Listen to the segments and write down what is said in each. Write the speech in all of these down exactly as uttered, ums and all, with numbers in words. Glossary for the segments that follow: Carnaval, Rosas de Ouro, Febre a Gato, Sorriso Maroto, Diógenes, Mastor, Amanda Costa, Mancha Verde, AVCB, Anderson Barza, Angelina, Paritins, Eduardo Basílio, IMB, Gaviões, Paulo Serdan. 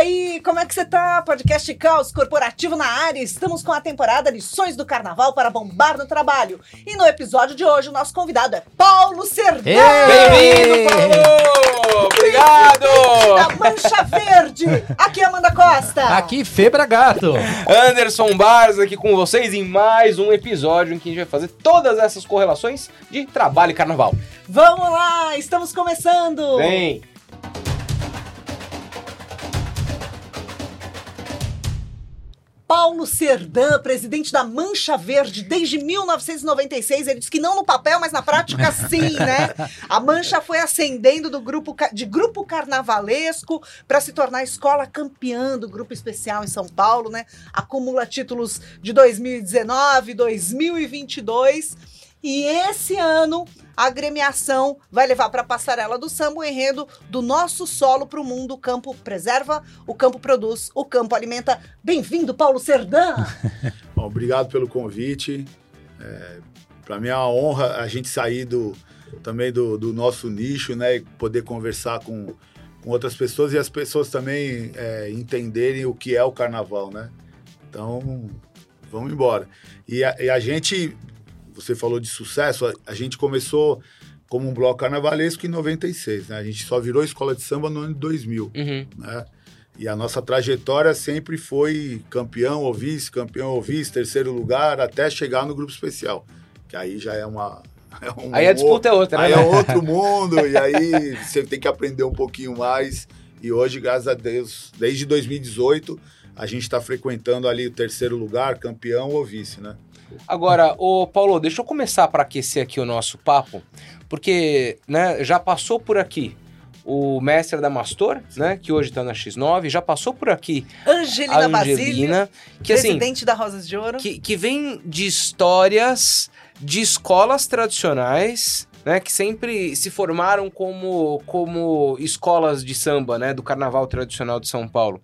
aí, como é que você tá? Podcast Caos Corporativo na área. Estamos com a temporada Lições do Carnaval para bombar no trabalho. E no episódio de hoje, o nosso convidado é Paulo Serdan. Bem-vindo, Paulo! Obrigado! Da Mancha Verde. Aqui é Amanda Costa. Aqui, Febre a Gato. Anderson Barza aqui com vocês em mais um episódio em que a gente vai fazer todas essas correlações de trabalho e carnaval. Vamos lá, estamos começando! Vem! Paulo Serdan, presidente da Mancha Verde desde mil novecentos e noventa e seis, ele diz que não no papel, mas na prática sim, né? A Mancha foi ascendendo do grupo, de grupo carnavalesco para se tornar escola campeã do grupo especial em São Paulo, né? Acumula títulos de dois mil e dezenove, dois mil e vinte e dois e esse ano a agremiação vai levar para a Passarela do Samba o enredo do nosso solo para o mundo. O campo preserva, o campo produz, o campo alimenta. Bem-vindo, Paulo Serdan! Bom, obrigado pelo convite. É, para mim é uma honra a gente sair do, também do, do nosso nicho, né, e poder conversar com, com outras pessoas e as pessoas também é, entenderem o que é o carnaval, né? Então, vamos embora. E a, e a gente... Você falou de sucesso, a, a gente começou como um bloco carnavalesco em noventa e seis, né? A gente só virou escola de samba no ano de dois mil, uhum. né? E a nossa trajetória sempre foi campeão ou vice, campeão ou vice, terceiro lugar, até chegar no grupo especial, que aí já é uma... É um aí a disputa é outra, né? Aí é outro mundo, e aí você tem que aprender um pouquinho mais. E hoje, graças a Deus, desde dois mil e dezoito, a gente está frequentando ali o terceiro lugar, campeão ou vice, né? Agora, ô Paulo, deixa eu começar para aquecer aqui o nosso papo, porque, né, já passou por aqui o mestre da Mastor, né, que hoje está na X nove, já passou por aqui Angelina, a Angelina Basílio, que, presidente assim, da Rosas de Ouro, que, que vem de histórias de escolas tradicionais, né, que sempre se formaram como, como escolas de samba, né, do Carnaval tradicional de São Paulo.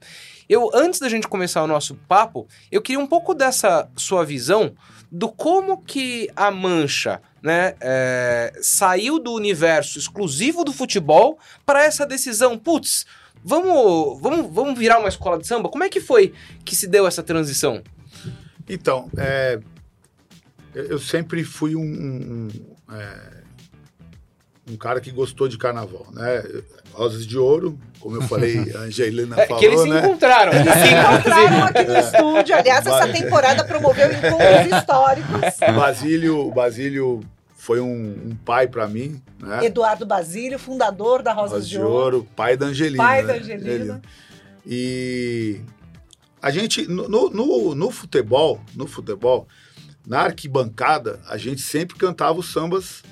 Eu, antes da gente começar o nosso papo, eu queria um pouco dessa sua visão do como que a Mancha, né, é, saiu do universo exclusivo do futebol para essa decisão, putz, vamos, vamos, vamos virar uma escola de samba? Como é que foi que se deu essa transição? Então, é, eu sempre fui um... um, um é... um cara que gostou de carnaval, né? Rosas de Ouro, como eu falei, a Angelina é, falou, né? Que eles se encontraram. Né? Eles se encontraram aqui no estúdio. Aliás, essa temporada promoveu encontros históricos. O Basílio, Basílio foi um, um pai para mim, né? Eduardo Basílio, fundador da Rosas, Rosas de, de Ouro. Ouro. Pai da Angelina. Pai da Angelina. Né? E a gente, no, no, no futebol, no futebol, na arquibancada, a gente sempre cantava os sambas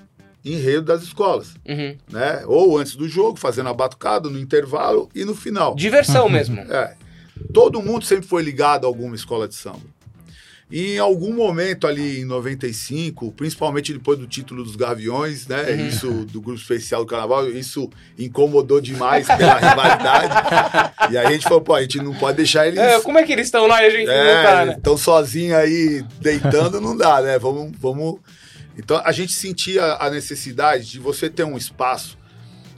enredo das escolas, uhum. né? Ou antes do jogo, fazendo a batucada, no intervalo e no final. Diversão mesmo. É. Todo mundo sempre foi ligado a alguma escola de samba. E em algum momento ali em noventa e cinco, principalmente depois do título dos Gaviões, né? Uhum. Isso do grupo especial do Carnaval, isso incomodou demais pela rivalidade. E aí a gente falou, pô, a gente não pode deixar eles... É, como é que eles estão lá e a gente é, não tá, né? Estão sozinhos aí, deitando, não dá, né? Vamos... vamos... Então, a gente sentia a necessidade de você ter um espaço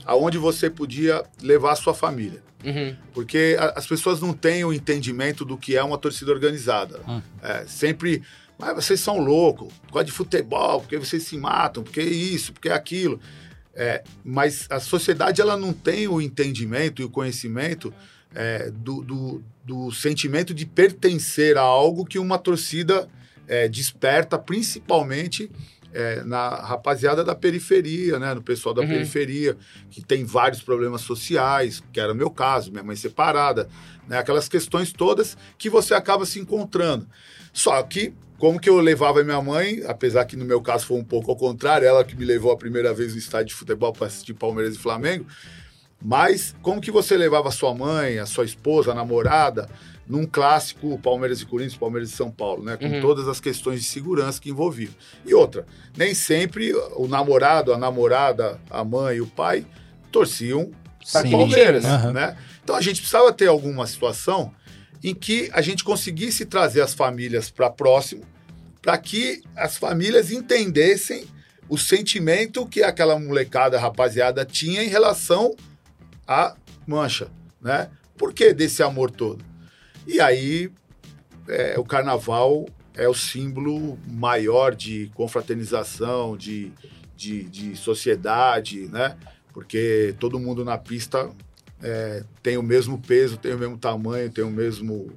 onde você podia levar a sua família. Uhum. Porque a, as pessoas não têm o entendimento do que é uma torcida organizada. Uhum. É, sempre, mas vocês são loucos, por causa de futebol, porque vocês se matam, porque isso, porque aquilo. É, mas a sociedade ela não tem o entendimento e o conhecimento é, do, do, do sentimento de pertencer a algo que uma torcida é, desperta, principalmente... É, na rapaziada da periferia, né? No pessoal da uhum. periferia, que tem vários problemas sociais, que era o meu caso, minha mãe separada, né? Aquelas questões todas que você acaba se encontrando. Só que, como que eu levava minha mãe, apesar que no meu caso foi um pouco ao contrário, ela que me levou a primeira vez no estádio de futebol para assistir Palmeiras e Flamengo, mas como que você levava a sua mãe, a sua esposa, a namorada, num clássico Palmeiras e Corinthians, Palmeiras e São Paulo, né? Com uhum. todas as questões de segurança que envolviam. E outra, nem sempre o namorado, a namorada, a mãe e o pai torciam para Palmeiras, uhum. né? Então a gente precisava ter alguma situação em que a gente conseguisse trazer as famílias para próximo, para que as famílias entendessem o sentimento que aquela molecada, rapaziada, tinha em relação à Mancha, né? Por que desse amor todo? E aí, é, o carnaval é o símbolo maior de confraternização, de, de, de sociedade, né? Porque todo mundo na pista é, tem o mesmo peso, tem o mesmo tamanho, tem o mesmo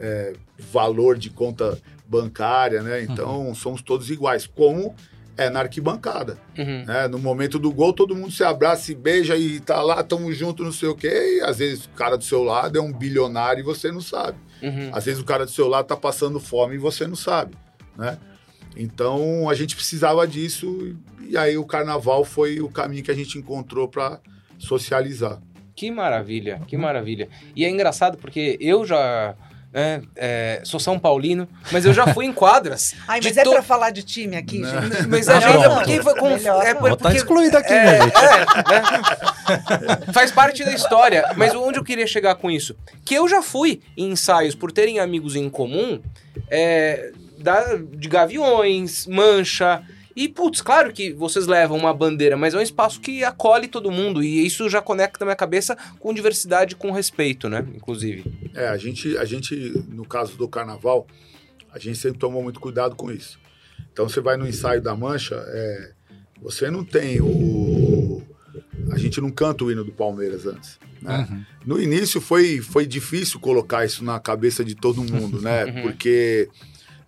é, valor de conta bancária, né? Então, uhum. somos todos iguais, como é na arquibancada. Uhum. Né? No momento do gol, todo mundo se abraça, se beija e tá lá, tamo junto, não sei o quê. E às vezes o cara do seu lado é um bilionário e você não sabe. Uhum. Às vezes o cara do seu lado tá passando fome e você não sabe, né? Então, a gente precisava disso e aí o carnaval foi o caminho que a gente encontrou para socializar. Que maravilha, que maravilha. E é engraçado porque eu já... É, é, sou São Paulino, mas eu já fui em quadras. Ai, mas é to... pra falar de time aqui, gente. Mas a gente é porque foi com. É porque... tá excluído aqui, é, gente. É, é. Faz parte da história. Mas onde eu queria chegar com isso? Que eu já fui em ensaios por terem amigos em comum é, da, de Gaviões, Mancha. E, putz, claro que vocês levam uma bandeira, mas é um espaço que acolhe todo mundo. E isso já conecta minha cabeça com diversidade, com respeito, né? Inclusive. É, a gente, a gente, no caso do carnaval, a gente sempre tomou muito cuidado com isso. Então, você vai no ensaio da Mancha, é, você não tem o... A gente não canta o hino do Palmeiras antes, né? Uhum. No início foi, foi difícil colocar isso na cabeça de todo mundo, né? Uhum. Porque...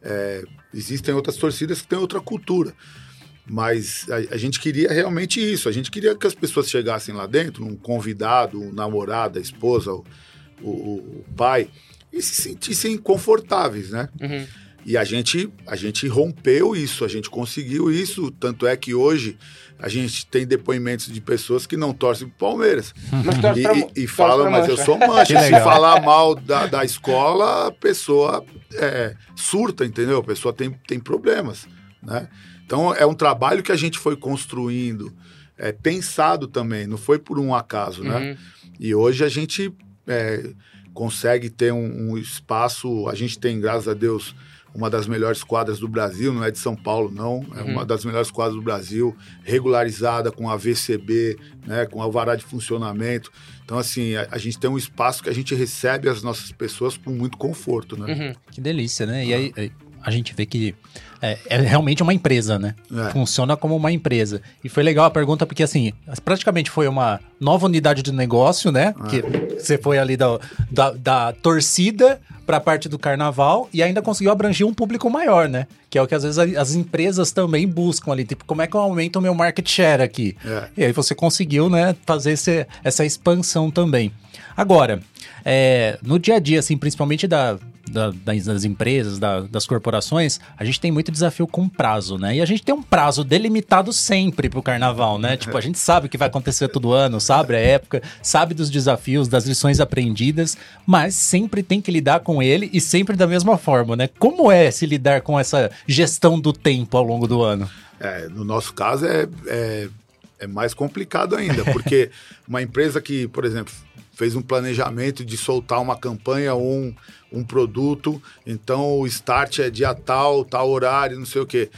É, existem outras torcidas que têm outra cultura, mas a, a gente queria realmente isso, a gente queria que as pessoas chegassem lá dentro, um convidado, um namorado, a esposa, o, o, o pai, e se sentissem confortáveis, né? Uhum. E a gente, a gente rompeu isso, a gente conseguiu isso, tanto é que hoje a gente tem depoimentos de pessoas que não torcem pro Palmeiras. Mas torce e, pra, e, e falam, mas eu sou Mancha. Se falar mal da, da escola, a pessoa é, surta, entendeu? A pessoa tem, tem problemas, né? Então, é um trabalho que a gente foi construindo, é, pensado também, não foi por um acaso, né? Uhum. E hoje a gente é, consegue ter um, um espaço, a gente tem, graças a Deus... Uma das melhores quadras do Brasil, não é de São Paulo, não. É uma das melhores quadras do Brasil, regularizada com a A V C B, né, com alvará de funcionamento. Então, assim, a, a gente tem um espaço que a gente recebe as nossas pessoas com muito conforto, né? Uhum. Que delícia, né? E aí, aí a gente vê que é, é realmente uma empresa, né? É. Funciona como uma empresa. E foi legal a pergunta, porque, assim, praticamente foi uma nova unidade de negócio, né? É. Que você foi ali da, da, da torcida para a parte do carnaval e ainda conseguiu abranger um público maior, né? Que é o que, às vezes, as empresas também buscam ali. Tipo, como é que eu aumento o meu market share aqui? É. E aí você conseguiu, né, fazer esse, essa expansão também. Agora, é, no dia a dia, assim, principalmente da... Da, das, das empresas, da, das corporações, a gente tem muito desafio com prazo, né? E a gente tem um prazo delimitado sempre pro carnaval, né? Tipo, a gente sabe o que vai acontecer todo ano, sabe a época, sabe dos desafios, das lições aprendidas, mas sempre tem que lidar com ele e sempre da mesma forma, né? Como é se lidar com essa gestão do tempo ao longo do ano? É, no nosso caso é, é, é mais complicado ainda, porque uma empresa que, por exemplo... fez um planejamento de soltar uma campanha ou um, um produto, então o start é dia tal, tal horário, não sei o quê.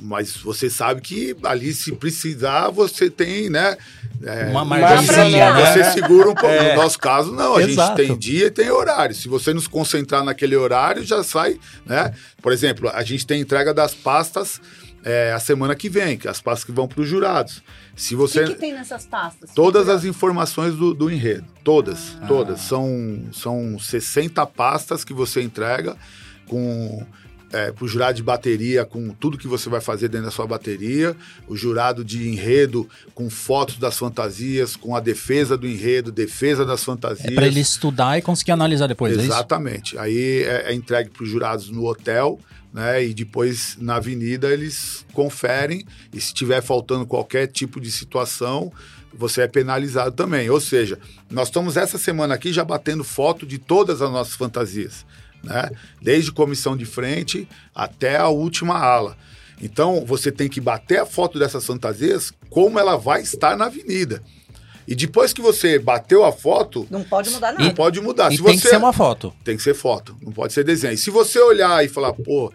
Mas você sabe que ali, se precisar, você tem, né? É, uma margenzinha. Você né? segura um pouco. É. No nosso caso, não. A Exato. Gente tem dia e tem horário. Se você nos concentrar naquele horário, já sai, né? Por exemplo, a gente tem entrega das pastas É, a semana que vem, que as pastas que vão para os jurados. Se você... O que, que tem nessas pastas? Todas as informações do, do enredo. Todas, ah. todas. São, são sessenta pastas que você entrega com... É, para o jurado de bateria, com tudo que você vai fazer dentro da sua bateria, o jurado de enredo, com fotos das fantasias, com a defesa do enredo, defesa das fantasias. É para ele estudar e conseguir analisar depois, Exatamente. É isso? Exatamente. Aí é, é entregue para os jurados no hotel, né, e depois na avenida eles conferem, e se tiver faltando qualquer tipo de situação, você é penalizado também. Ou seja, nós estamos essa semana aqui já batendo foto de todas as nossas fantasias, né? Desde comissão de frente até a última ala. Então, você tem que bater a foto dessas fantasias como ela vai estar na avenida. E depois que você bateu a foto... Não pode mudar nada. Não pode mudar. E se tem você... que ser uma foto. Tem que ser foto, não pode ser desenho. E se você olhar e falar, pô,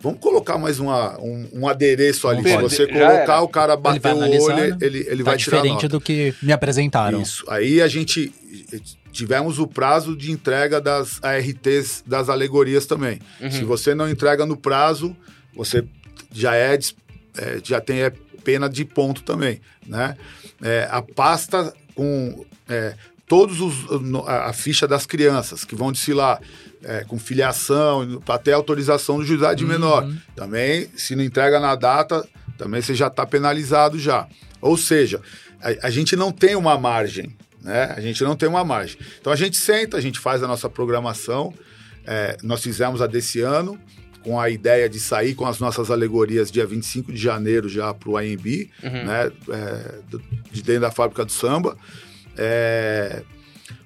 vamos colocar mais uma, um, um adereço ali. Se você colocar, o cara bateu o olho, ele, ele tá vai tirar nota. Diferente do que me apresentaram. Isso. Aí a gente... Tivemos o prazo de entrega das A R Tês, das alegorias também. Uhum. Se você não entrega no prazo, você já, é, é, já tem é, pena de ponto também, né? É, a pasta com é, todos os... No, a, a ficha das crianças que vão desfilar, é, com filiação, até autorização do juizado de uhum. menor. Também, se não entrega na data, também você já está penalizado já. Ou seja, a, a gente não tem uma margem, né? A gente não tem uma margem. Então a gente senta, a gente faz a nossa programação. É, nós fizemos a desse ano, com a ideia de sair com as nossas alegorias dia vinte e cinco de janeiro já para o I M B, uhum. né? É, do, de dentro da fábrica do samba. É,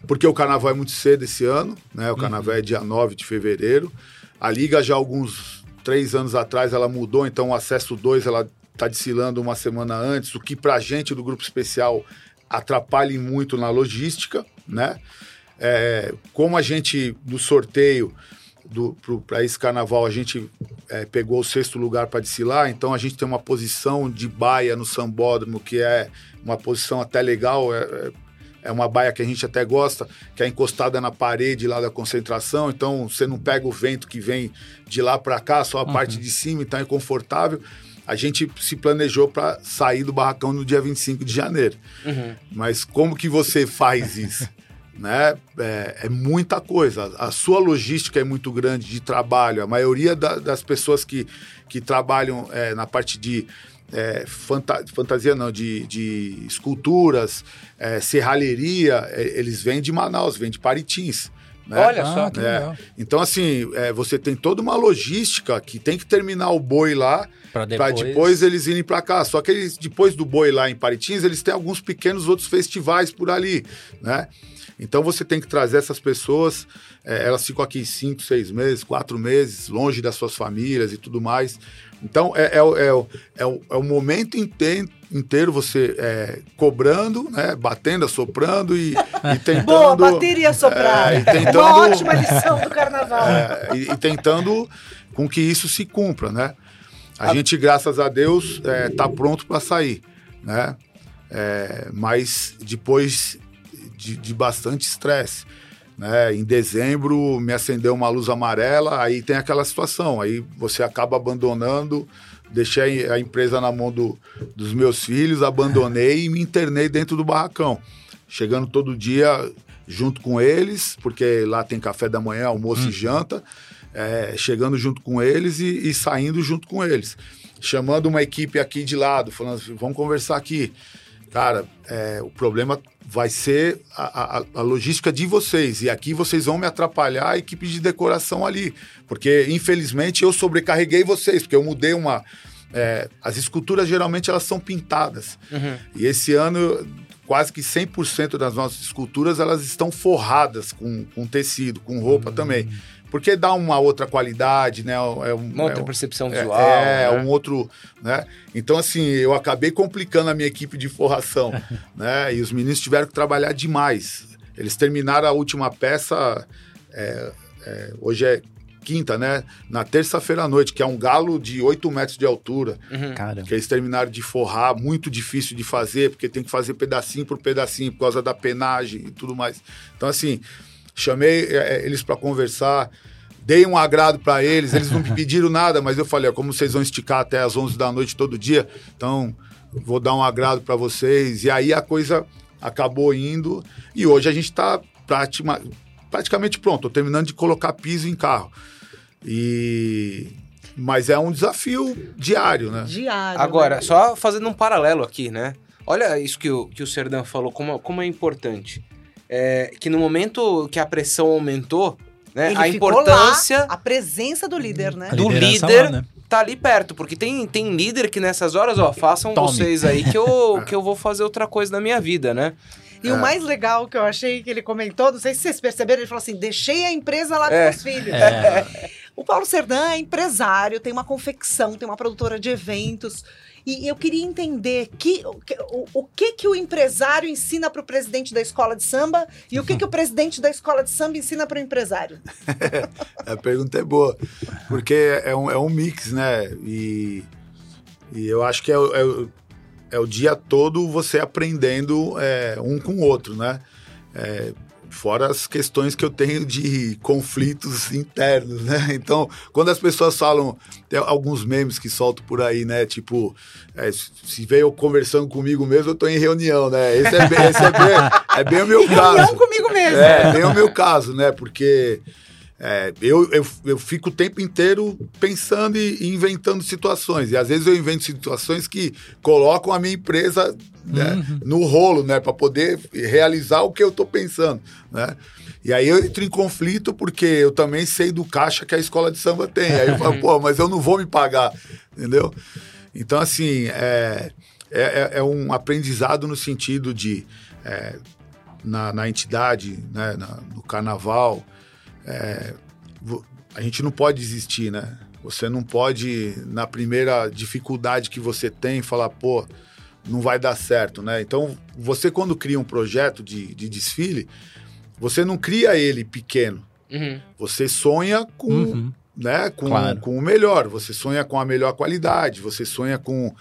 porque o carnaval é muito cedo esse ano, né? O carnaval uhum. é dia nove de fevereiro. A Liga já alguns três anos atrás ela mudou, então o acesso dois ela está desfilando uma semana antes, o que para a gente do grupo especial atrapalhe muito na logística, né? É, como a gente, do sorteio para esse carnaval, a gente é, pegou o sexto lugar para desfilar, então a gente tem uma posição de baia no sambódromo, que é uma posição até legal, é, é uma baia que a gente até gosta, que é encostada na parede lá da concentração, então você não pega o vento que vem de lá para cá, só a uhum. parte de cima, então é confortável. A gente se planejou para sair do barracão no dia vinte e cinco de janeiro. Uhum. Mas como que você faz isso? Né? É, é muita coisa. A sua logística é muito grande de trabalho. A maioria da, das pessoas que, que trabalham é, na parte de é, fanta- fantasia, não, de, de esculturas, é, serralheria, é, eles vêm de Manaus, vêm de Paritins. Né? Olha só, ah, que é. legal. Então, assim, é, você tem toda uma logística que tem que terminar o boi lá para depois... depois eles irem para cá. Só que eles, depois do boi lá em Paritins, eles têm alguns pequenos outros festivais por ali, né? Então, você tem que trazer essas pessoas, é, elas ficam aqui cinco, seis meses, quatro meses, longe das suas famílias e tudo mais. Então, é, é, é, é, é, o, é o momento inteiro, inteiro você é, cobrando, né, batendo, assoprando e, e tentando... Boa, bater e assoprar. É, e tentando, uma ótima lição do carnaval. É, e, e tentando com que isso se cumpra, né? A, a... gente, graças a Deus, está é, pronto para sair, né? É, mas depois... De, de bastante estresse, né? Em dezembro me acendeu uma luz amarela, aí tem aquela situação, aí você acaba abandonando, deixei a empresa na mão do, dos meus filhos, abandonei e me internei dentro do barracão, chegando todo dia junto com eles, porque lá tem café da manhã, almoço hum. e janta, é, chegando junto com eles e, e saindo junto com eles, chamando uma equipe aqui de lado, falando assim, vamos conversar aqui. Cara, é, o problema vai ser a, a, a logística de vocês. E aqui vocês vão me atrapalhar a equipe de decoração ali. Porque, infelizmente, eu sobrecarreguei vocês. Porque eu mudei uma... É, as esculturas, geralmente, elas são pintadas. Uhum. E esse ano, quase que cem por cento das nossas esculturas, elas estão forradas com, com tecido, com roupa uhum. também. Porque dá uma outra qualidade, né? É um, uma outra é um, percepção visual. É, é né? um outro... Né? Então, assim, eu acabei complicando a minha equipe de forração, né? E os meninos tiveram que trabalhar demais. Eles terminaram a última peça... É, é, hoje é quinta, né? Na terça-feira à noite, que é um galo de oito metros de altura. Uhum. Caramba. Que eles terminaram de forrar, muito difícil de fazer, porque tem que fazer pedacinho por pedacinho, por causa da penagem e tudo mais. Então, assim... Chamei é, eles para conversar, dei um agrado para eles, eles não me pediram nada, mas eu falei, ó, como vocês vão esticar até as onze da noite todo dia, então vou dar um agrado para vocês. E aí a coisa acabou indo e hoje a gente está pratima, praticamente pronto, tô terminando de colocar piso em carro. E... Mas é um desafio diário, né? Diário. Agora, né? Só fazendo um paralelo aqui, né? Olha isso que o, que o Serdan falou, como, como é importante. É, que no momento que a pressão aumentou, né, ele a importância... Lá, a presença do líder, né? Do líder lá, né? Tá ali perto, porque tem, tem líder que nessas horas, ó, façam Tome. vocês aí que eu, que eu vou fazer outra coisa da minha vida, né? E é. o mais legal que eu achei que ele comentou, não sei se vocês perceberam, ele falou assim, deixei a empresa lá com é. os filhos. É. O Paulo Serdan é empresário, tem uma confecção, tem uma produtora de eventos... E eu queria entender que, o, o que, que o empresário ensina para o presidente da escola de samba e o que, que o presidente da escola de samba ensina para o empresário. A pergunta é boa, porque é um, é um mix, né? E, e eu acho que é, é, é o dia todo você aprendendo é, um com o outro, né? É, Fora as questões que eu tenho de conflitos internos, né? Então, quando as pessoas falam... Tem alguns memes que solto por aí, né? Tipo, é, se veio conversando comigo mesmo, eu tô em reunião, né? Esse é bem, esse é bem, é bem o meu caso. Reunião comigo mesmo. É, bem o meu caso, né? Porque... É, eu, eu, eu fico o tempo inteiro pensando e, e inventando situações. E às vezes eu invento situações que colocam a minha empresa, né, uhum. no rolo, né, para poder realizar o que eu estou pensando, né? E aí eu entro em conflito porque eu também sei do caixa que a escola de samba tem. Aí eu falo, pô, mas eu não vou me pagar, entendeu? Então, assim, é, é, é um aprendizado no sentido de, é, na, na entidade, né, na, no carnaval... É, a gente não pode desistir, né? Você não pode, na primeira dificuldade que você tem, falar, pô, não vai dar certo, né? Então, você quando cria um projeto de, de desfile, você não cria ele pequeno. Uhum. Você sonha com, uhum. né, com, claro. com o melhor, você sonha com a melhor qualidade, você sonha com,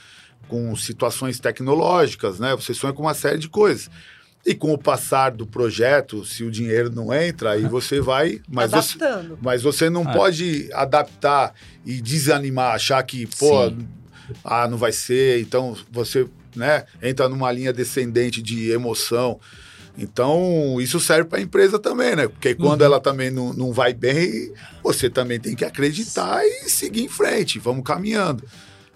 com situações tecnológicas, né? Você sonha com uma série de coisas. E com o passar do projeto, se o dinheiro não entra, aí você vai... Mas adaptando. Você, mas você não ah. pode adaptar e desanimar, achar que, pô, Sim. ah, não vai ser. Então, você, né, entra numa linha descendente de emoção. Então, isso serve para a empresa também, né? Porque quando uhum. ela também não, não vai bem, você também tem que acreditar e seguir em frente. Vamos caminhando.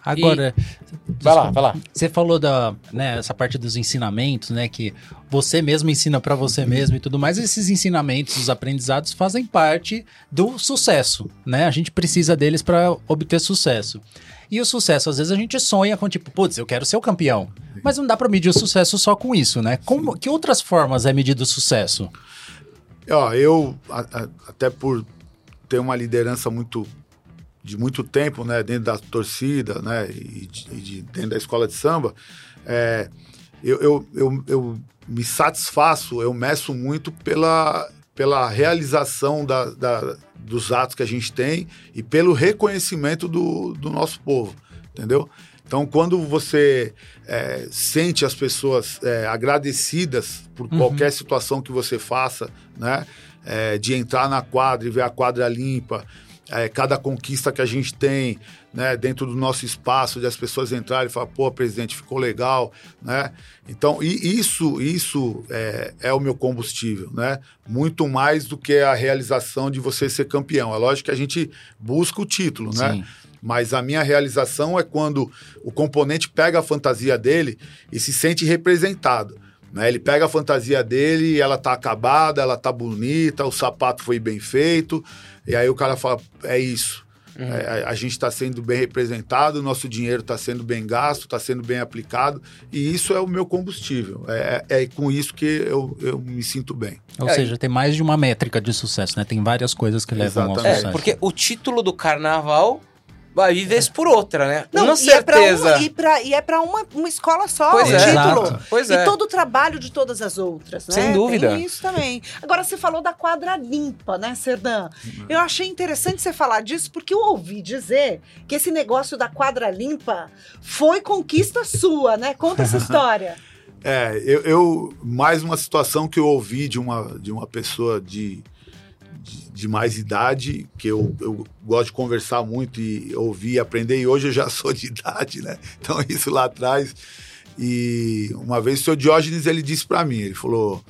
Agora, e... desculpa, vai lá, vai lá. Você falou da, né, essa parte dos ensinamentos, né, que você mesmo ensina para você mesmo e tudo mais. Esses ensinamentos, os aprendizados fazem parte do sucesso, né? A gente precisa deles para obter sucesso. E o sucesso, às vezes a gente sonha com tipo, putz, eu quero ser o campeão. Sim. Mas não dá para medir o sucesso só com isso, né? Como, que outras formas é medido o sucesso? Ó, eu a, a, até por ter uma liderança muito de muito tempo, né, dentro da torcida, né, e de, de, dentro da escola de samba, é, eu, eu, eu, eu me satisfaço, eu meço muito pela, pela realização da, da, dos atos que a gente tem e pelo reconhecimento do, do nosso povo, entendeu? Então, quando você é, sente as pessoas é, agradecidas por uhum. qualquer situação que você faça, né, é, de entrar na quadra e ver a quadra limpa, É, cada conquista que a gente tem, né, dentro do nosso espaço, de as pessoas entrarem e falar, pô, presidente, ficou legal, né? Então, e isso, isso é, é o meu combustível, né? Muito mais do que a realização de você ser campeão. É lógico que a gente busca o título, né? Sim. Mas a minha realização é quando o componente pega a fantasia dele e se sente representado. Né? Ele pega a fantasia dele, ela tá acabada, ela tá bonita, o sapato foi bem feito, e aí o cara fala, é isso, uhum. é, a gente tá sendo bem representado, o nosso dinheiro tá sendo bem gasto, tá sendo bem aplicado, e isso é o meu combustível, é, é, é com isso que eu, eu me sinto bem. Ou é, seja, tem mais de uma métrica de sucesso, né? Tem várias coisas que levam exatamente. Ao sucesso. É, porque o título do carnaval... E vez por outra, né? Não, e certeza. É pra um, e, pra, e é pra uma, uma escola só, pois o é. Título. Pois e é. Todo o trabalho de todas as outras, né? Sem dúvida. Tem isso também. Agora, você falou da quadra limpa, né, Serdan? Uhum. Eu achei interessante você falar disso, porque eu ouvi dizer que esse negócio da quadra limpa foi conquista sua, né? Conta essa história. É, eu, eu... Mais uma situação que eu ouvi de uma, de uma pessoa de... de mais idade, que eu, eu gosto de conversar muito e ouvir e aprender, e hoje eu já sou de idade, né? Então, isso lá atrás. E uma vez o senhor Diógenes, ele disse para mim, ele falou,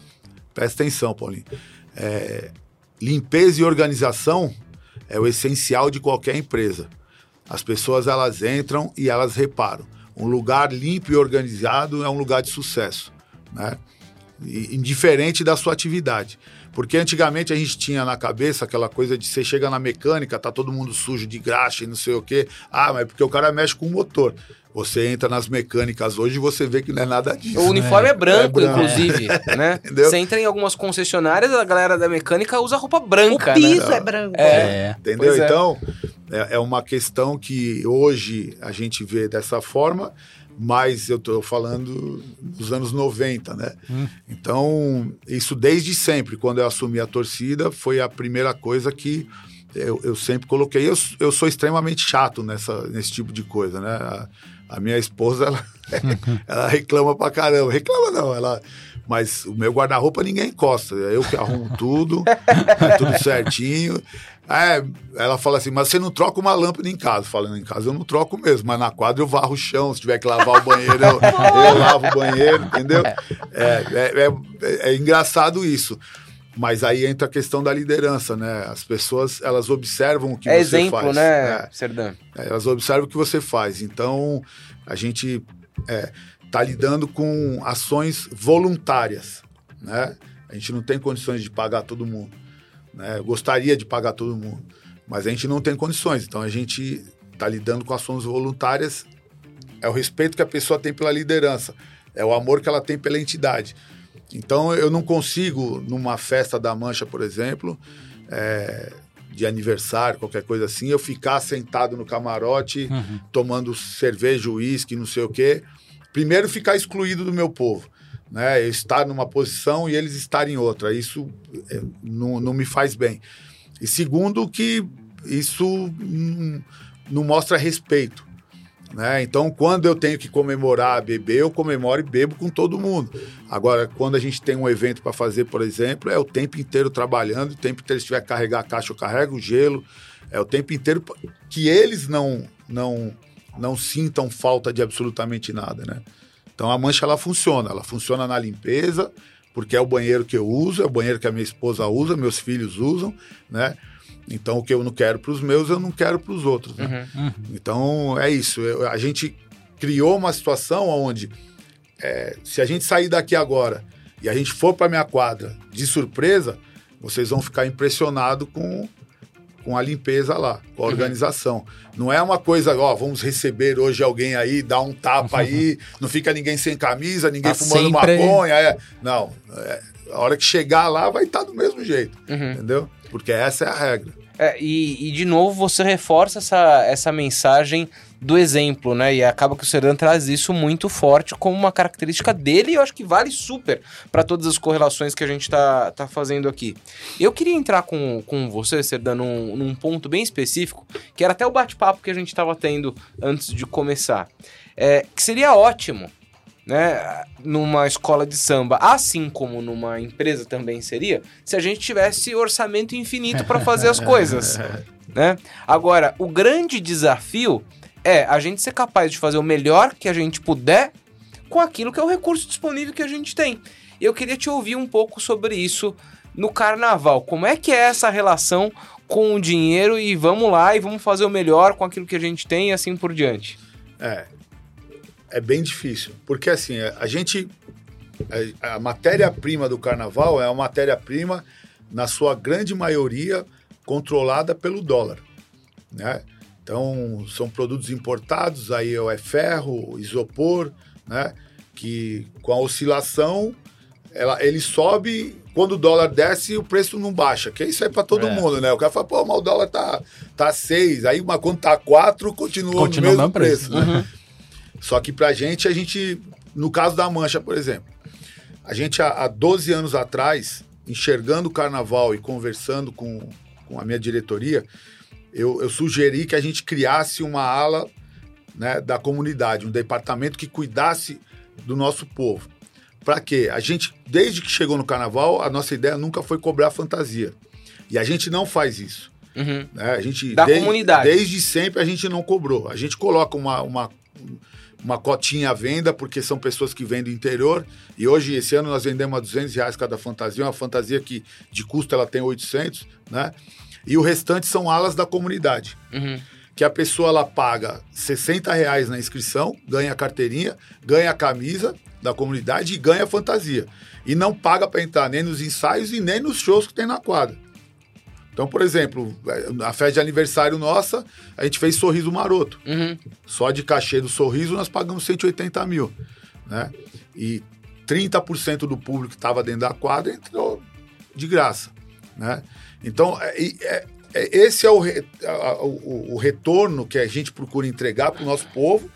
presta atenção, Paulinho, é, limpeza e organização é o essencial de qualquer empresa. As pessoas, elas entram e elas reparam. Um lugar limpo e organizado é um lugar de sucesso, né? Indiferente da sua atividade. Porque antigamente a gente tinha na cabeça aquela coisa de você chega na mecânica, tá todo mundo sujo de graxa e não sei o quê. Ah, mas porque o cara mexe com o motor. Você entra nas mecânicas hoje e você vê que não é nada disso. O uniforme é, é, branco, é branco, inclusive, é. Né? Entendeu? Você entra em algumas concessionárias, a galera da mecânica usa roupa branca. O piso, né? É branco. É. É. Entendeu? Pois é. Então, é, é uma questão que hoje a gente vê dessa forma... Mas eu estou falando dos anos noventa, né? Hum. Então, isso desde sempre. Quando eu assumi a torcida, foi a primeira coisa que eu, eu sempre coloquei. Eu, eu sou extremamente chato nessa, nesse tipo de coisa, né? A, a minha esposa, ela, ela reclama pra caramba. Reclama não, ela... Mas o meu guarda-roupa ninguém encosta. Eu que arrumo tudo, tudo certinho. É, ela fala assim, mas você não troca uma lâmpada em casa. Falando em casa, eu não troco mesmo, mas na quadra eu varro o chão. Se tiver que lavar o banheiro, eu, eu lavo o banheiro, entendeu? É, é, é, é engraçado isso. Mas aí entra a questão da liderança, né? As pessoas, elas observam o que é você exemplo, faz. É exemplo, né, Serdan? É, elas observam o que você faz. Então, a gente é, tá lidando com ações voluntárias, né? A gente não tem condições de pagar todo mundo, né? Eu gostaria de pagar todo mundo, mas a gente não tem condições. Então, a gente tá lidando com ações voluntárias. É o respeito que a pessoa tem pela liderança. É o amor que ela tem pela entidade. Então, eu não consigo, numa festa da Mancha, por exemplo, é, de aniversário, qualquer coisa assim, eu ficar sentado no camarote, uhum. tomando cerveja, uísque, não sei o quê. Primeiro, ficar excluído do meu povo, né? Eu estar numa posição e eles estarem em outra. Isso é, não, não me faz bem. E segundo, que isso não, não mostra respeito. Né? Então, quando eu tenho que comemorar, beber, eu comemoro e bebo com todo mundo. Agora, quando a gente tem um evento para fazer, por exemplo, é o tempo inteiro trabalhando, o tempo inteiro, se tiver que carregar a caixa, eu carrego o gelo, é o tempo inteiro que eles não, não, não sintam falta de absolutamente nada. Né? Então, a Mancha, ela funciona, ela funciona na limpeza, porque é o banheiro que eu uso, é o banheiro que a minha esposa usa, meus filhos usam, né? Então, o que eu não quero para os meus, eu não quero para os outros. Né? Uhum, uhum. Então, é isso. Eu, a gente criou uma situação onde, é, se a gente sair daqui agora e a gente for para a minha quadra de surpresa, vocês vão ficar impressionados com, com a limpeza lá, com a organização. Uhum. Não é uma coisa, ó, vamos receber hoje alguém aí, dar um tapa aí, não fica ninguém sem camisa, ninguém tá fumando sempre... maconha. É. Não, é, a hora que chegar lá vai estar tá do mesmo jeito, uhum. entendeu? Porque essa é a regra. É, e, e, de novo, você reforça essa, essa mensagem do exemplo, né? E acaba que o Serdan traz isso muito forte como uma característica dele, e eu acho que vale super para todas as correlações que a gente tá, tá fazendo aqui. Eu queria entrar com, com você, Serdan, num, num ponto bem específico, que era até o bate-papo que a gente estava tendo antes de começar, é, que seria ótimo, né, numa escola de samba, assim como numa empresa também seria, se a gente tivesse orçamento infinito para fazer as coisas, né? Agora, o grande desafio é a gente ser capaz de fazer o melhor que a gente puder com aquilo que é o recurso disponível que a gente tem. Eu queria te ouvir um pouco sobre isso no carnaval. Como é que é essa relação com o dinheiro e vamos lá e vamos fazer o melhor com aquilo que a gente tem e assim por diante? É... É bem difícil, porque assim, a gente, a matéria-prima do carnaval é uma matéria-prima, na sua grande maioria, controlada pelo dólar, né? Então, são produtos importados, aí é ferro, isopor, né? Que com a oscilação, ela, ele sobe, quando o dólar desce, o preço não baixa, que isso é para todo é. mundo, né? O cara fala, pô, mas o dólar tá, tá seis, aí uma, quando tá quatro, continua, continua no mesmo preço, preço, né? Uhum. Só que pra gente, a gente, no caso da Mancha, por exemplo, a gente há, há doze anos atrás, enxergando o carnaval e conversando com, com a minha diretoria, eu, eu sugeri que a gente criasse uma ala, né, da comunidade, um departamento que cuidasse do nosso povo. Pra quê? A gente, desde que chegou no carnaval, a nossa ideia nunca foi cobrar fantasia. E a gente não faz isso. Uhum. Né? A gente, da desde, comunidade. Desde sempre a gente não cobrou. A gente coloca uma... uma uma cotinha à venda, porque são pessoas que vêm do interior, e hoje, esse ano, nós vendemos a duzentos reais cada fantasia, uma fantasia que, de custo, ela tem oitocentos, né? E o restante são alas da comunidade, uhum. que a pessoa, ela paga sessenta reais na inscrição, ganha a carteirinha, ganha a camisa da comunidade e ganha a fantasia. E não paga para entrar nem nos ensaios e nem nos shows que tem na quadra. Então, por exemplo, a festa de aniversário nossa, a gente fez Sorriso Maroto. Uhum. Só de cachê do Sorriso, nós pagamos cento e oitenta mil, né? E trinta por cento do público que estava dentro da quadra entrou de graça, né? Então, é, é, é, esse é o, re, a, o, o retorno que a gente procura entregar para o nosso povo,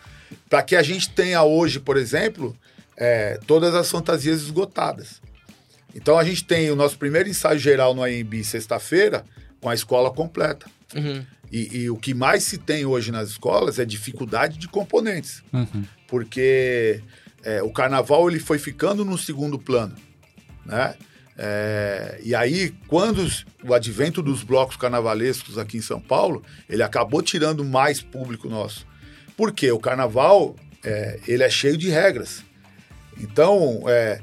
para que a gente tenha hoje, por exemplo, é, todas as fantasias esgotadas. Então, a gente tem o nosso primeiro ensaio geral no I M B, sexta-feira, com a escola completa. Uhum. E, e o que mais se tem hoje nas escolas é dificuldade de componentes. Uhum. Porque é, o carnaval ele foi ficando no segundo plano, né? É, e aí, quando os, o advento dos blocos carnavalescos aqui em São Paulo, ele acabou tirando mais público nosso. Porque o carnaval, é, ele é cheio de regras. Então, é,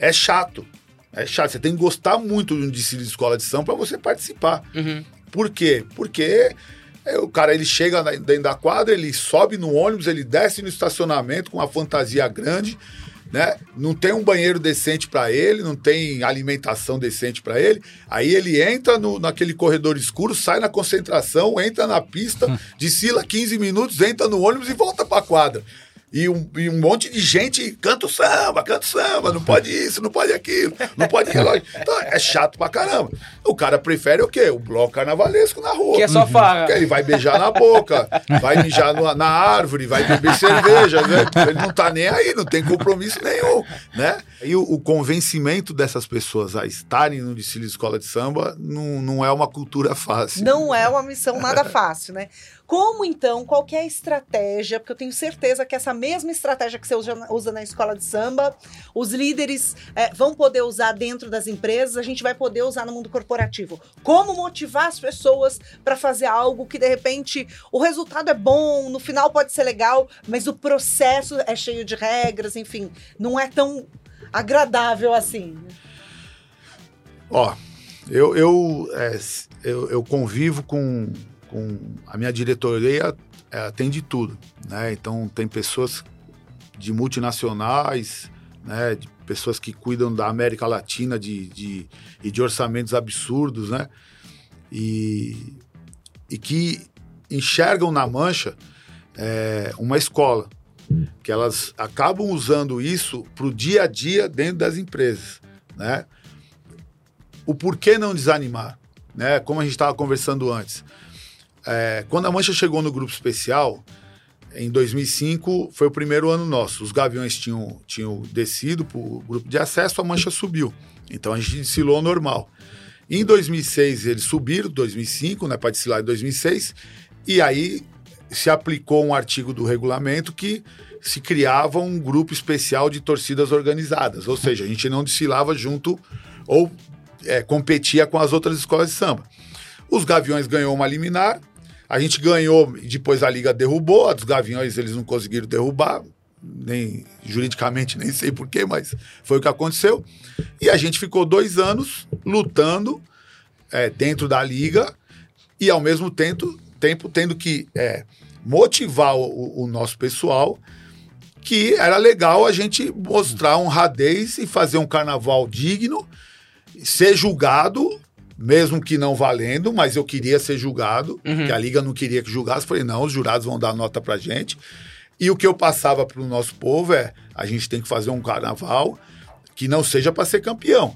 é chato. É chato. Você tem que gostar muito de um desfile de escola de samba para você participar. Uhum. Por quê? Porque é, o cara, ele chega na, dentro da quadra, ele sobe no ônibus, ele desce no estacionamento com uma fantasia grande, né? Não tem um banheiro decente para ele, não tem alimentação decente para ele. Aí ele entra no, naquele corredor escuro, sai na concentração, entra na pista, desfila quinze minutos, entra no ônibus e volta para a quadra. E um, e um monte de gente canta o samba, canta o samba, não pode isso, não pode aquilo, não pode relógio. Então é chato pra caramba. O cara prefere o quê? O bloco carnavalesco na rua. Que é só farra. Ele vai beijar na boca, vai mijar no, na árvore, vai beber cerveja, né? Ele não tá nem aí, não tem compromisso nenhum, né? E o, o convencimento dessas pessoas a estarem no desfile de escola de samba não, não é uma cultura fácil. Não é uma missão nada fácil, né? Como, então, qualquer estratégia, porque eu tenho certeza que essa mesma estratégia que você usa, usa na escola de samba, os líderes é, vão poder usar dentro das empresas, a gente vai poder usar no mundo corporativo. Como motivar as pessoas para fazer algo que, de repente, o resultado é bom, no final pode ser legal, mas o processo é cheio de regras, enfim, não é tão agradável assim. Ó, eu, eu, é, eu, eu convivo com... Com a minha diretoria atende tudo, né? Então tem pessoas de multinacionais, né? De pessoas que cuidam da América Latina de, de, e de orçamentos absurdos, né? E, e que enxergam na Mancha é, uma escola, que elas acabam usando isso para o dia a dia dentro das empresas, né? O porquê não desanimar, né? Como a gente estava conversando antes. É, quando a Mancha chegou no grupo especial, em dois mil e cinco, foi o primeiro ano nosso. Os Gaviões tinham, tinham descido para o grupo de acesso, a Mancha subiu. Então, a gente desfilou normal. Em dois mil e seis, eles subiram, dois mil e cinco, né, para desfilar em dois mil e seis. E aí, se aplicou um artigo do regulamento que se criava um grupo especial de torcidas organizadas. Ou seja, a gente não desfilava junto ou é, competia com as outras escolas de samba. Os Gaviões ganhou uma liminar. A gente ganhou, depois a Liga derrubou, a dos Gaviões eles não conseguiram derrubar, nem juridicamente, nem sei porquê, mas foi o que aconteceu. E a gente ficou dois anos lutando é, dentro da Liga e, ao mesmo tempo, tempo tendo que é, motivar o, o nosso pessoal que era legal a gente mostrar honradez e fazer um carnaval digno, ser julgado, mesmo que não valendo, mas eu queria ser julgado, uhum. Que a Liga não queria que julgasse. Falei, não, os jurados vão dar nota pra gente. E o que eu passava pro nosso povo é, a gente tem que fazer um carnaval que não seja para ser campeão,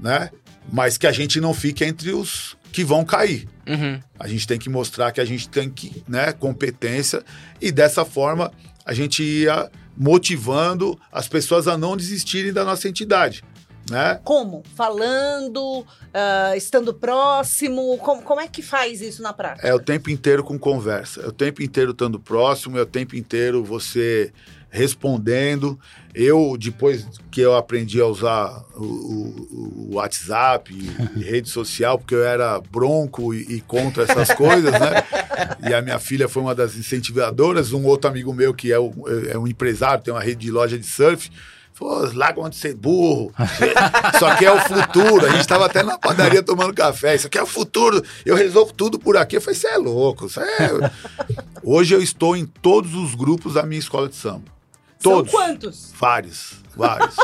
né? Mas que a gente não fique entre os que vão cair. Uhum. A gente tem que mostrar que a gente tem que, né, competência. E dessa forma, a gente ia motivando as pessoas a não desistirem da nossa entidade. Né? Como? Falando, uh, estando próximo, como, como é que faz isso na prática? É o tempo inteiro com conversa, é o tempo inteiro estando próximo, é o tempo inteiro você respondendo. Eu, depois que eu aprendi a usar o, o, o WhatsApp e, e rede social, porque eu era bronco e, e contra essas coisas, né? E a minha filha foi uma das incentivadoras, um outro amigo meu que é, o, é um empresário, tem uma rede de loja de surf, pô, larga onde ser burro. Isso aqui é o futuro. A gente estava até na padaria tomando café. Isso aqui é o futuro. Eu resolvo tudo por aqui. Eu falei, você é louco. Cê é... Hoje eu estou em todos os grupos da minha escola de samba. Todos. São quantos? Vários. Vários.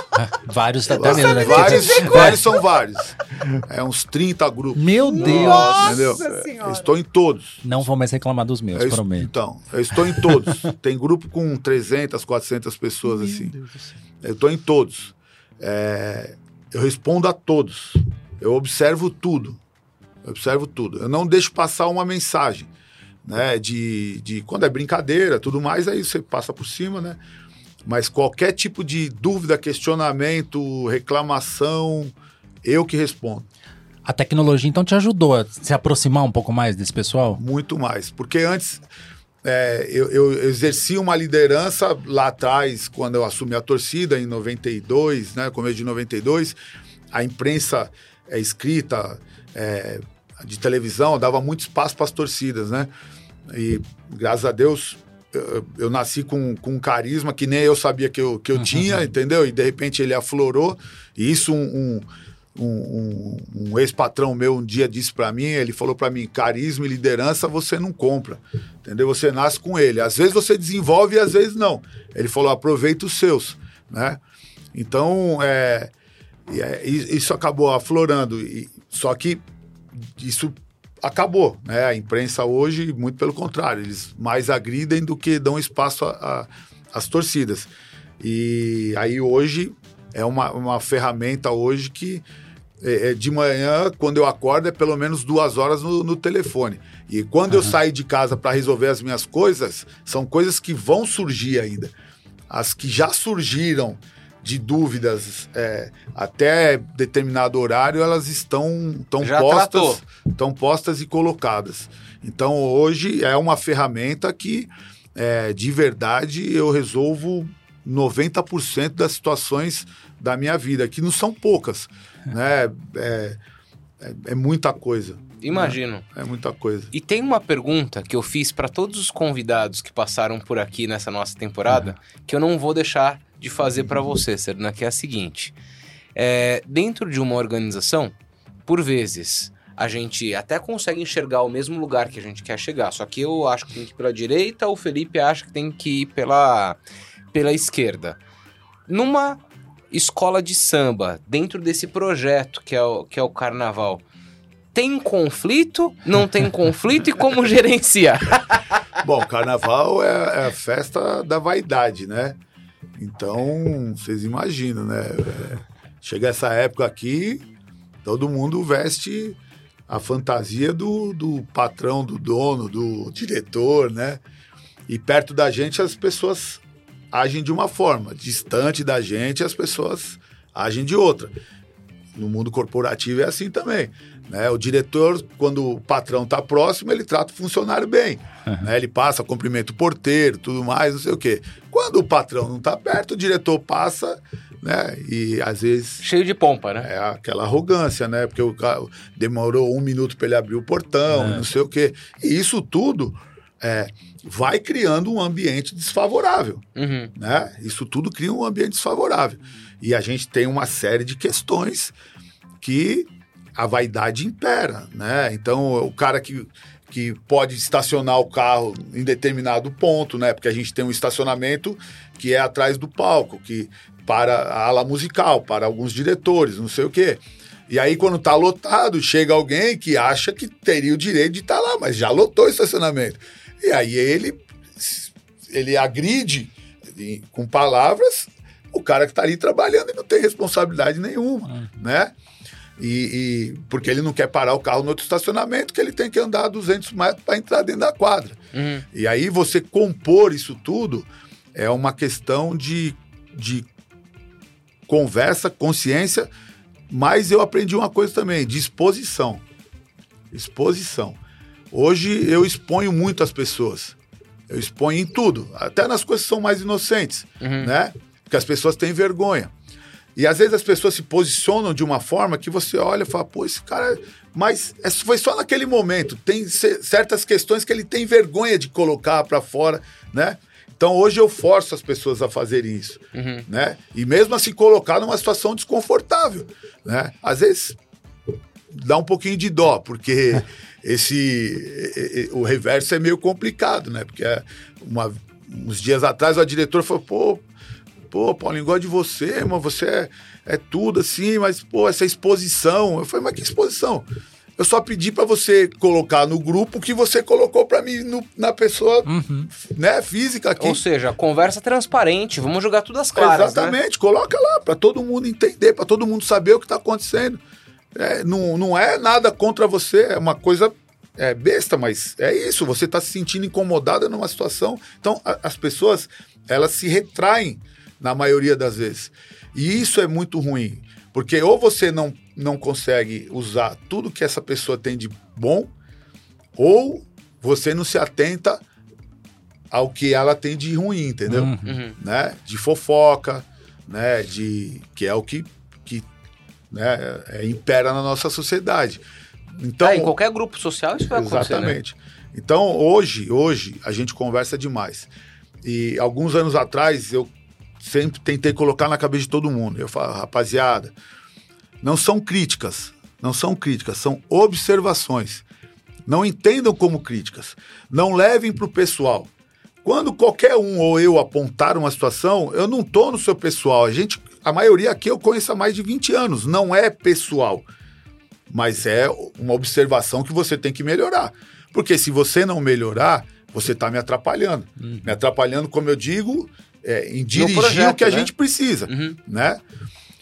vários tá até mesmo, né? Vários, vários são vários. É uns trinta grupos. Meu Deus. Nossa Senhora. Eu estou em todos. Não vou mais reclamar dos meus, eu prometo. Então, eu estou em todos. Tem grupo com trezentas, quatrocentas pessoas, meu assim. Deus do céu. Eu estou em todos. É, eu respondo a todos. Eu observo tudo. Eu observo tudo. Eu não deixo passar uma mensagem, né? De, de quando é brincadeira, tudo mais, aí você passa por cima, né? Mas qualquer tipo de dúvida, questionamento, reclamação, eu que respondo. A tecnologia, então, te ajudou a se aproximar um pouco mais desse pessoal? Muito mais. Porque antes, é, eu, eu exerci uma liderança lá atrás, quando eu assumi a torcida, em noventa e dois, né, começo de noventa e dois, a imprensa é, escrita, é, de televisão, dava muito espaço para as torcidas, né? E, graças a Deus, eu, eu nasci com, com um carisma que nem eu sabia que eu, que eu uhum. tinha, entendeu? E, de repente, ele aflorou. E isso, um, um, um, um ex-patrão meu um dia disse para mim, ele falou para mim, carisma e liderança você não compra, entendeu? Você nasce com ele. Às vezes você desenvolve e às vezes não. Ele falou, aproveita os seus, né? Então, é, é, isso acabou aflorando. E, só que isso acabou, né? A imprensa hoje, muito pelo contrário, eles mais agridem do que dão espaço às torcidas. E aí hoje é uma, uma ferramenta hoje que é, é de manhã, quando eu acordo, é pelo menos duas horas no, no telefone. E quando uhum. eu saio de casa para resolver as minhas coisas, são coisas que vão surgir ainda. As que já surgiram de dúvidas é, até determinado horário, elas estão tão postas, tão postas e colocadas. Então, hoje é uma ferramenta que, é, de verdade, eu resolvo noventa por cento das situações da minha vida, que não são poucas, né? É, é, é muita coisa. Imagino. É, é muita coisa. E tem uma pergunta que eu fiz para todos os convidados que passaram por aqui nessa nossa temporada, uhum. que eu não vou deixar de fazer para você, Serdan, que é a seguinte. É, dentro de uma organização, por vezes, a gente até consegue enxergar o mesmo lugar que a gente quer chegar, só que eu acho que tem que ir pela direita, o Felipe acha que tem que ir pela, pela esquerda. Numa escola de samba, dentro desse projeto que é o, que é o Carnaval, tem conflito? Não tem conflito? E como gerenciar? Bom, Carnaval é, é a festa da vaidade, né? Então, vocês imaginam, né? Chega essa época aqui, todo mundo veste a fantasia do, do patrão, do dono, do diretor, né? E perto da gente as pessoas agem de uma forma, distante da gente as pessoas agem de outra. No mundo corporativo é assim também, né? O diretor, quando o patrão está próximo, ele trata o funcionário bem, uhum. né? Ele passa, cumprimenta o porteiro, tudo mais, não sei o quê. Quando o patrão não está perto, o diretor passa, né? E às vezes... Cheio de pompa, né? É aquela arrogância, né? Porque o cara demorou um minuto para ele abrir o portão, uhum. não sei o quê. E isso tudo é, vai criando um ambiente desfavorável, uhum. né? Isso tudo cria um ambiente desfavorável. E a gente tem uma série de questões que a vaidade impera, né? Então, o cara que, que pode estacionar o carro em determinado ponto, né? Porque a gente tem um estacionamento que é atrás do palco, que para a ala musical, para alguns diretores, não sei o quê. E aí, quando tá lotado, chega alguém que acha que teria o direito de estar lá, mas já lotou o estacionamento. E aí, ele, ele agride com palavras... O cara que está ali trabalhando e não tem responsabilidade nenhuma, uhum. né? E, e, porque ele não quer parar o carro no outro estacionamento, que ele tem que andar duzentos metros para entrar dentro da quadra. Uhum. E aí você compor isso tudo é uma questão de, de conversa, consciência, mas eu aprendi uma coisa também, de exposição. Exposição. Hoje eu exponho muito as pessoas. Eu exponho em tudo, até nas coisas que são mais inocentes, uhum. né? Porque as pessoas têm vergonha. E às vezes as pessoas se posicionam de uma forma que você olha e fala, pô, esse cara... Mas foi só naquele momento. Tem certas questões que ele tem vergonha de colocar para fora, né? Então hoje eu forço as pessoas a fazerem isso, uhum. né? E mesmo a se colocar numa situação desconfortável, né? Às vezes dá um pouquinho de dó, porque esse... o reverso é meio complicado, né? Porque uma... uns dias atrás o diretor falou, pô... Pô, Paulinho, gosto de você, mas você é, é tudo assim, mas, pô, essa exposição... Eu falei, mas que exposição? Eu só pedi pra você colocar no grupo o que você colocou pra mim no, na pessoa uhum. né, física aqui. Ou seja, conversa transparente, vamos jogar tudo às claras, exatamente, né? Coloca lá, pra todo mundo entender, pra todo mundo saber o que tá acontecendo. É, não, não é nada contra você, é uma coisa é, besta, mas é isso, você tá se sentindo incomodada numa situação... Então, a, as pessoas, elas se retraem, na maioria das vezes. E isso é muito ruim, porque ou você não, não consegue usar tudo que essa pessoa tem de bom, ou você não se atenta ao que ela tem de ruim, entendeu? Uhum. Né? De fofoca, né? De, que é o que, que né? é, impera na nossa sociedade. Então, ah, em qualquer grupo social isso vai acontecer. Exatamente. Né? Então, hoje, hoje, a gente conversa demais. E alguns anos atrás, eu sempre tentei colocar na cabeça de todo mundo. Eu falo, rapaziada, não são críticas, não são críticas, são observações. Não entendam como críticas. Não levem para o pessoal. Quando qualquer um ou eu apontar uma situação, eu não estou no seu pessoal. A gente, a maioria aqui eu conheço há mais de vinte anos. Não é pessoal, mas é uma observação que você tem que melhorar. Porque se você não melhorar, você está me atrapalhando. Uhum. Me atrapalhando, como eu digo, é, em dirigir projeto, o que a né? gente precisa. Uhum. Né?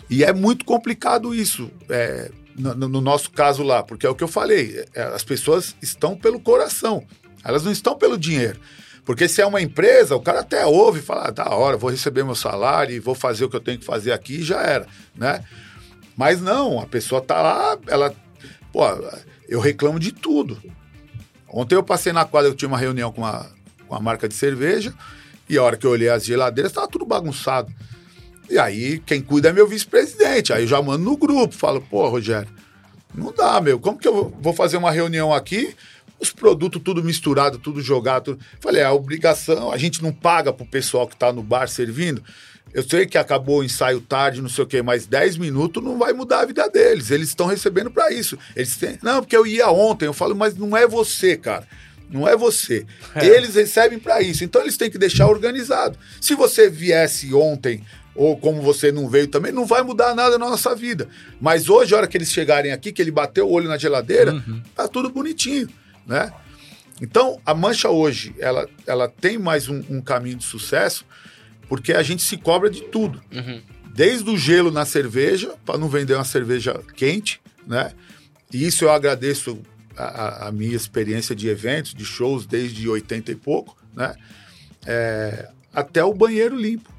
E é muito complicado isso, é, no, no nosso caso lá. Porque é o que eu falei, é, as pessoas estão pelo coração. Elas não estão pelo dinheiro. Porque se é uma empresa, o cara até ouve e fala, ah, da hora, vou receber meu salário e vou fazer o que eu tenho que fazer aqui e já era. Né? Mas não, a pessoa está lá, ela... Pô, eu reclamo de tudo. Ontem eu passei na quadra, eu tinha uma reunião com uma, com uma marca de cerveja, e a hora que eu olhei as geladeiras, estava tudo bagunçado. E aí, quem cuida é meu vice-presidente. Aí eu já mando no grupo, falo, pô, Rogério, não dá, meu. Como que eu vou fazer uma reunião aqui, os produtos tudo misturado, tudo jogado? Tudo... Falei, a obrigação, a gente não paga pro pessoal que tá no bar servindo. Eu sei que acabou o ensaio tarde, não sei o quê, mas dez minutos não vai mudar a vida deles. Eles estão recebendo para isso. Eles têm... Não, porque eu ia ontem. Eu falo, mas não é você, cara. Não é você. É. Eles recebem para isso. Então, eles têm que deixar organizado. Se você viesse ontem, ou como você não veio também, não vai mudar nada na nossa vida. Mas hoje, a hora que eles chegarem aqui, que ele bateu o olho na geladeira, uhum. tá tudo bonitinho, né? Então, a Mancha hoje, ela, ela tem mais um, um caminho de sucesso, porque a gente se cobra de tudo. Uhum. Desde o gelo na cerveja, para não vender uma cerveja quente, né? E isso eu agradeço a, a minha experiência de eventos, de shows, desde oitenta e pouco, né? É, até o banheiro limpo.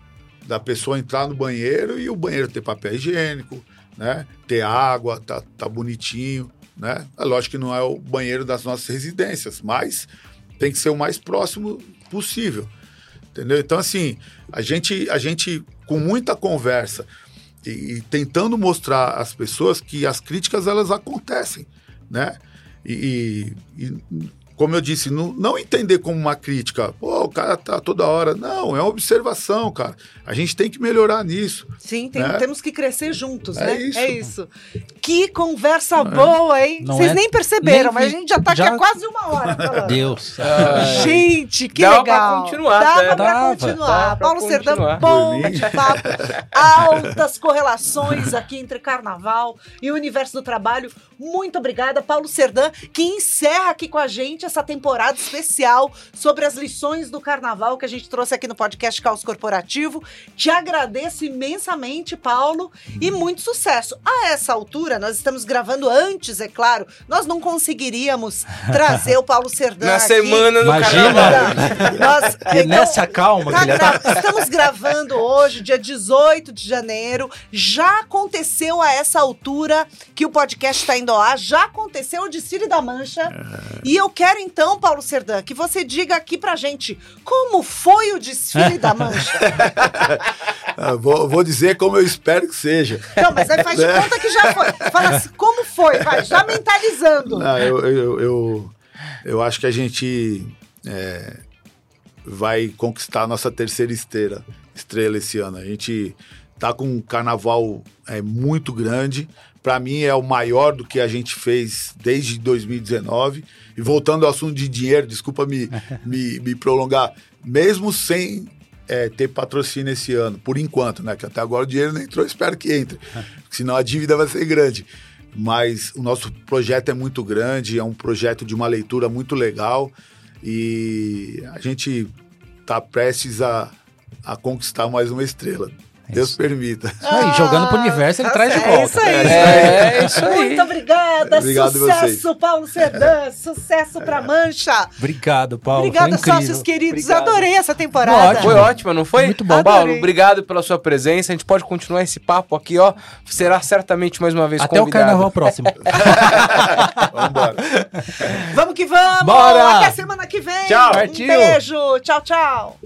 Da pessoa entrar no banheiro e o banheiro ter papel higiênico, né? Ter água, tá, tá bonitinho, né? É lógico que não é o banheiro das nossas residências, mas tem que ser o mais próximo possível. Entendeu? Então, assim, a gente, a gente com muita conversa e, e tentando mostrar às pessoas que as críticas, elas acontecem, né? E, e, e como eu disse, não, não entender como uma crítica. Pô, o cara tá toda hora. Não, é uma observação, cara. A gente tem que melhorar nisso. Sim, tem, né? Temos que crescer juntos, é né? Isso. É isso. Que conversa é. boa, hein? Vocês é... nem perceberam, nem... mas a gente já tá já... aqui há quase uma hora falando. Deus. Gente, que Dava legal. Pra continuar, Dava né? pra Dava, continuar. Dava Paulo Serdan, bom de papo. Altas correlações aqui entre carnaval e o universo do trabalho. Muito obrigada, Paulo Serdan, que encerra aqui com a gente essa temporada especial sobre as lições do carnaval que a gente trouxe aqui no podcast Caos Corporativo. Te agradeço imensamente, Paulo, e muito sucesso. A essa altura, nós estamos gravando antes, é claro, nós não conseguiríamos trazer o Paulo Serdan na aqui. Semana do carnaval. Nós, e então, nessa calma. Tá, que ele tá... Estamos gravando hoje, dia dezoito de janeiro. Já aconteceu a essa altura que o podcast está indo lá, já aconteceu o desfile da Mancha. Uhum. E eu quero então, Paulo Serdan, que você diga aqui pra gente como foi o desfile da Mancha. Ah, vou, vou dizer como eu espero que seja. Não, mas aí faz de né? conta que já foi. Fala assim, como foi? Vai, já mentalizando. Não, eu, eu, eu, eu acho que a gente é, vai conquistar a nossa terceira estrela, estrela esse ano. A gente tá com um carnaval é, muito grande. Para mim, é o maior do que a gente fez desde dois mil e dezenove. E voltando ao assunto de dinheiro, desculpa me, me, me prolongar. Mesmo sem é, ter patrocínio esse ano, por enquanto, né? Que até agora o dinheiro não entrou, espero que entre. Senão a dívida vai ser grande. Mas o nosso projeto é muito grande, é um projeto de uma leitura muito legal. E a gente está prestes a, a conquistar mais uma estrela. Deus permita. Ah, e jogando pro universo, ele tá traz de volta. É isso aí. É, é isso aí. Muito obrigada, Costa. Obrigado sucesso, vocês. Paulo Serdan. Sucesso pra Mancha. Obrigado, Paulo. Obrigada, sócios queridos. Obrigado. Adorei essa temporada. Foi ótima, não foi? Muito bom. Adorei. Paulo, obrigado pela sua presença. A gente pode continuar esse papo aqui, ó. Será certamente mais uma vez até convidado. Até o carnaval próximo. Vamos embora. Vamos que vamos. Bora. Até semana que vem. Tchau. Um beijo. Tchau, tchau.